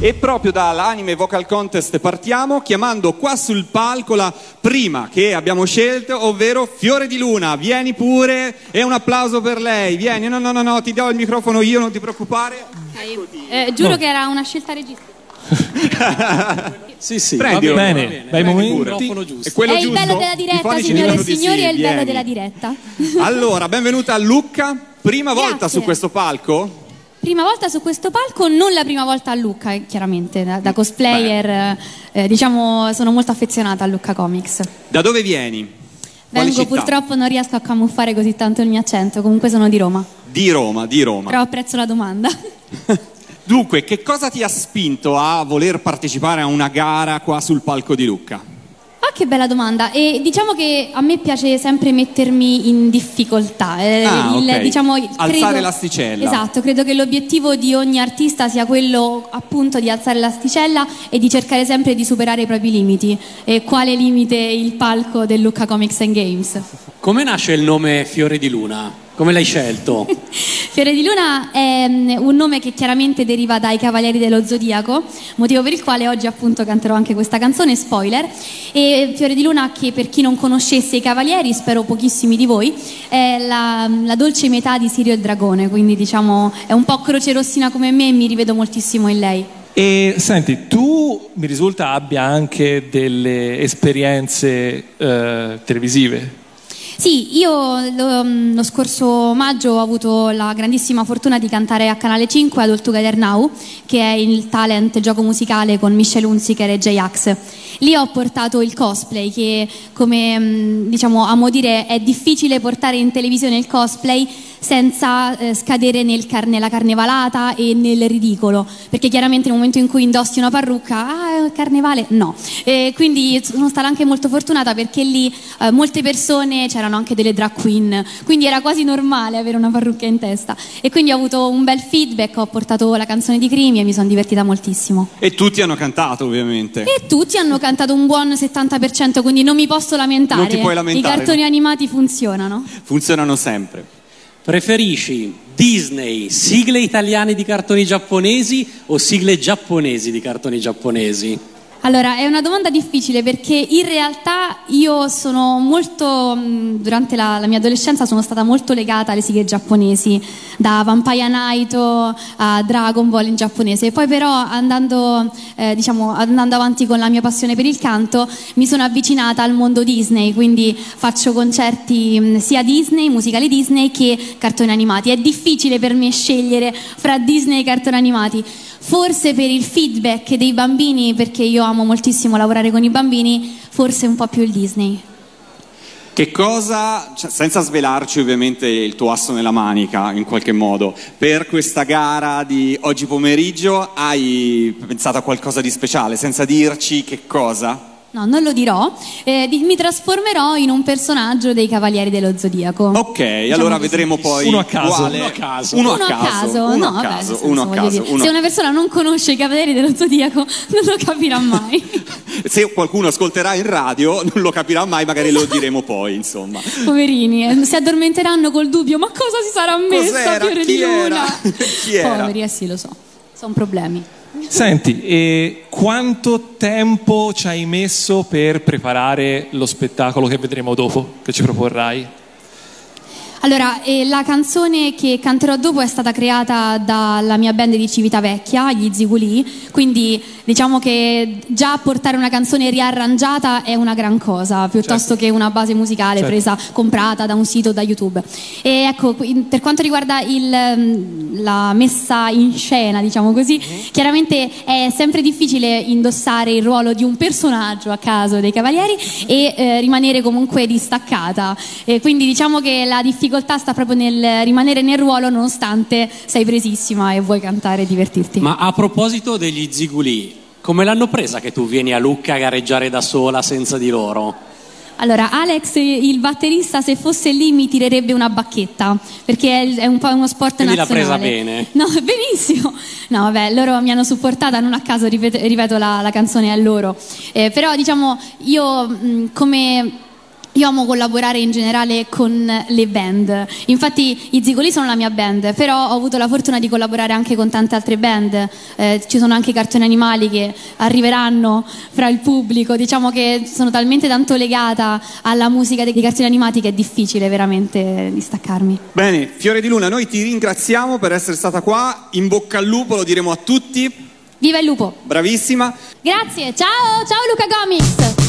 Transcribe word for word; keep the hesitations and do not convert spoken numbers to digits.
E proprio dall'Anime Vocal Contest partiamo, chiamando qua sul palco la prima che abbiamo scelto, ovvero Fiore di Luna. Vieni pure, e un applauso per lei. Vieni, no, no, no, no, ti do il microfono io, non ti preoccupare. Eh, giuro no. che era una scelta registica. Sì, sì, prendi, va bene, va bene, dai momenti. È, quello è giusto? Il bello della diretta, signore e signori, sì, è il vieni. bello della diretta. Allora, benvenuta a Lucca, prima Grazie. volta su questo palco? Prima volta su questo palco, non la prima volta a Lucca, chiaramente, da, da cosplayer, eh, diciamo, sono molto affezionata a Lucca Comics. Da dove vieni? Vengo, purtroppo non riesco a camuffare così tanto il mio accento, comunque sono di Roma. Di Roma, di Roma. Però apprezzo la domanda. Dunque, che cosa ti ha spinto a voler partecipare a una gara qua sul palco di Lucca? Ah, che bella domanda. E diciamo che a me piace sempre mettermi in difficoltà, eh, ah, il, okay. diciamo, alzare credo, l'asticella. Esatto, credo che l'obiettivo di ogni artista sia quello appunto di alzare l'asticella e di cercare sempre di superare i propri limiti. E quale limite il palco del Lucca Comics and Games? Come nasce il nome Fiore di Luna? Come l'hai scelto? Fiore di Luna è un nome che chiaramente deriva dai Cavalieri dello Zodiaco, motivo per il quale oggi appunto canterò anche questa canzone, spoiler. E Fiore di Luna, che per chi non conoscesse i Cavalieri, spero pochissimi di voi, è la, la dolce metà di Sirio il Dragone, quindi diciamo è un po' crocerossina come me e mi rivedo moltissimo in lei. E senti, tu mi risulta abbia anche delle esperienze eh, televisive. Sì, io lo, lo scorso maggio ho avuto la grandissima fortuna di cantare a Canale cinque ad All Together Now, che è il talent gioco musicale con Michelle Hunziker e J-Ax. Lì ho portato il cosplay, che come diciamo amo dire è difficile portare in televisione il cosplay senza eh, scadere nel car- nella carnevalata e nel ridicolo, perché chiaramente nel momento in cui indossi una parrucca, ah, carnevale, no. E quindi sono stata anche molto fortunata, perché lì eh, molte persone, c'erano anche delle drag queen, quindi era quasi normale avere una parrucca in testa, e quindi ho avuto un bel feedback, ho portato la canzone di Crimi e mi sono divertita moltissimo. E tutti hanno cantato, ovviamente, e tutti hanno cantato un buon settanta per cento, quindi non mi posso lamentare. Non ti puoi lamentare, i cartoni no. animati funzionano funzionano sempre. Preferisci Disney, sigle italiane di cartoni giapponesi o sigle giapponesi di cartoni giapponesi? Allora, è una domanda difficile, perché in realtà io sono molto, durante la, la mia adolescenza sono stata molto legata alle sigle giapponesi, da Vampire Knight a Dragon Ball in giapponese, e poi però andando, eh, diciamo, andando avanti con la mia passione per il canto, mi sono avvicinata al mondo Disney, quindi faccio concerti sia Disney, musicali Disney, che cartoni animati. È difficile per me scegliere fra Disney e cartoni animati, forse per il feedback dei bambini, perché io amo moltissimo lavorare con i bambini, forse un po' più il Disney. Che cosa, cioè, senza svelarci ovviamente il tuo asso nella manica in qualche modo, per questa gara di oggi pomeriggio hai pensato a qualcosa di speciale, senza dirci che cosa? No, non lo dirò, eh, di, mi trasformerò in un personaggio dei Cavalieri dello Zodiaco. Ok, diciamo, allora vedremo poi uno a caso, uno a caso, uno a caso, uno a caso, uno a caso. Se una persona non conosce i Cavalieri dello Zodiaco non lo capirà mai. Se qualcuno ascolterà in radio non lo capirà mai, magari lo diremo poi, insomma. Poverini, eh, si addormenteranno col dubbio, ma cosa si sarà messa Fiore di Luna? Chi era? Poveri, eh sì, lo so, sono problemi. Senti, e quanto tempo ci hai messo per preparare lo spettacolo che vedremo dopo, che ci proporrai? Allora, eh, la canzone che canterò dopo è stata creata dalla mia band di Civitavecchia, gli Zigulì, quindi diciamo che già portare una canzone riarrangiata è una gran cosa, piuttosto certo. che una base musicale certo. presa, comprata da un sito, da YouTube. E ecco, per quanto riguarda il, la messa in scena, diciamo così, mm-hmm. chiaramente è sempre difficile indossare il ruolo di un personaggio a caso dei Cavalieri e eh, rimanere comunque distaccata, e quindi diciamo che la difficoltà La difficoltà sta proprio nel rimanere nel ruolo, nonostante sei presissima e vuoi cantare e divertirti. Ma a proposito degli Zigulì, come l'hanno presa che tu vieni a Lucca a gareggiare da sola senza di loro? Allora, Alex, il batterista, se fosse lì mi tirerebbe una bacchetta, perché è un po' uno sport Quindi nazionale. Quindi l'ha presa bene? No, benissimo. No, vabbè, loro mi hanno supportata, non a caso ripeto, ripeto la, la canzone a loro. Eh, però, diciamo, io mh, come... Io amo collaborare in generale con le band, infatti i Zigulì sono la mia band, però ho avuto la fortuna di collaborare anche con tante altre band, eh, ci sono anche cartoni animali che arriveranno fra il pubblico, diciamo che sono talmente tanto legata alla musica dei cartoni animati che è difficile veramente distaccarmi. Bene, Fiore di Luna, noi ti ringraziamo per essere stata qua, in bocca al lupo lo diremo a tutti. Viva il lupo! Bravissima! Grazie, ciao, ciao Lucca Comics!